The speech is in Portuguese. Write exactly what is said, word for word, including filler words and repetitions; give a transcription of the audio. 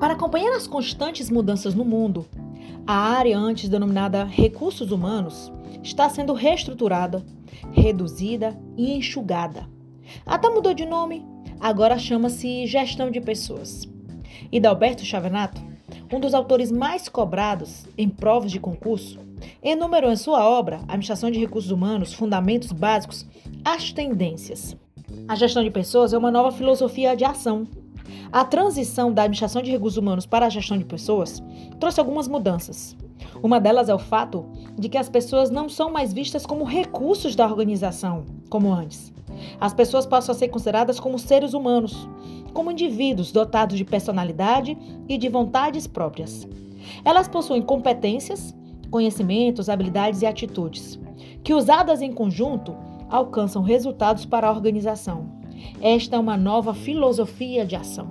Para acompanhar as constantes mudanças no mundo, a área antes denominada Recursos Humanos está sendo reestruturada, reduzida e enxugada. Até mudou de nome, agora chama-se Gestão de Pessoas. Idalberto Chiavenato, um dos autores mais cobrados em provas de concurso, enumerou em sua obra, Administração de Recursos Humanos: Fundamentos Básicos, as tendências. A gestão de pessoas é uma nova filosofia de ação. A transição da administração de recursos humanos para a gestão de pessoas trouxe algumas mudanças. Uma delas é o fato de que as pessoas não são mais vistas como recursos da organização, como antes. As pessoas passam a ser consideradas como seres humanos, como indivíduos dotados de personalidade e de vontades próprias. Elas possuem competências, conhecimentos, habilidades e atitudes, que usadas em conjunto, alcançam resultados para a organização. Esta é uma nova filosofia de ação.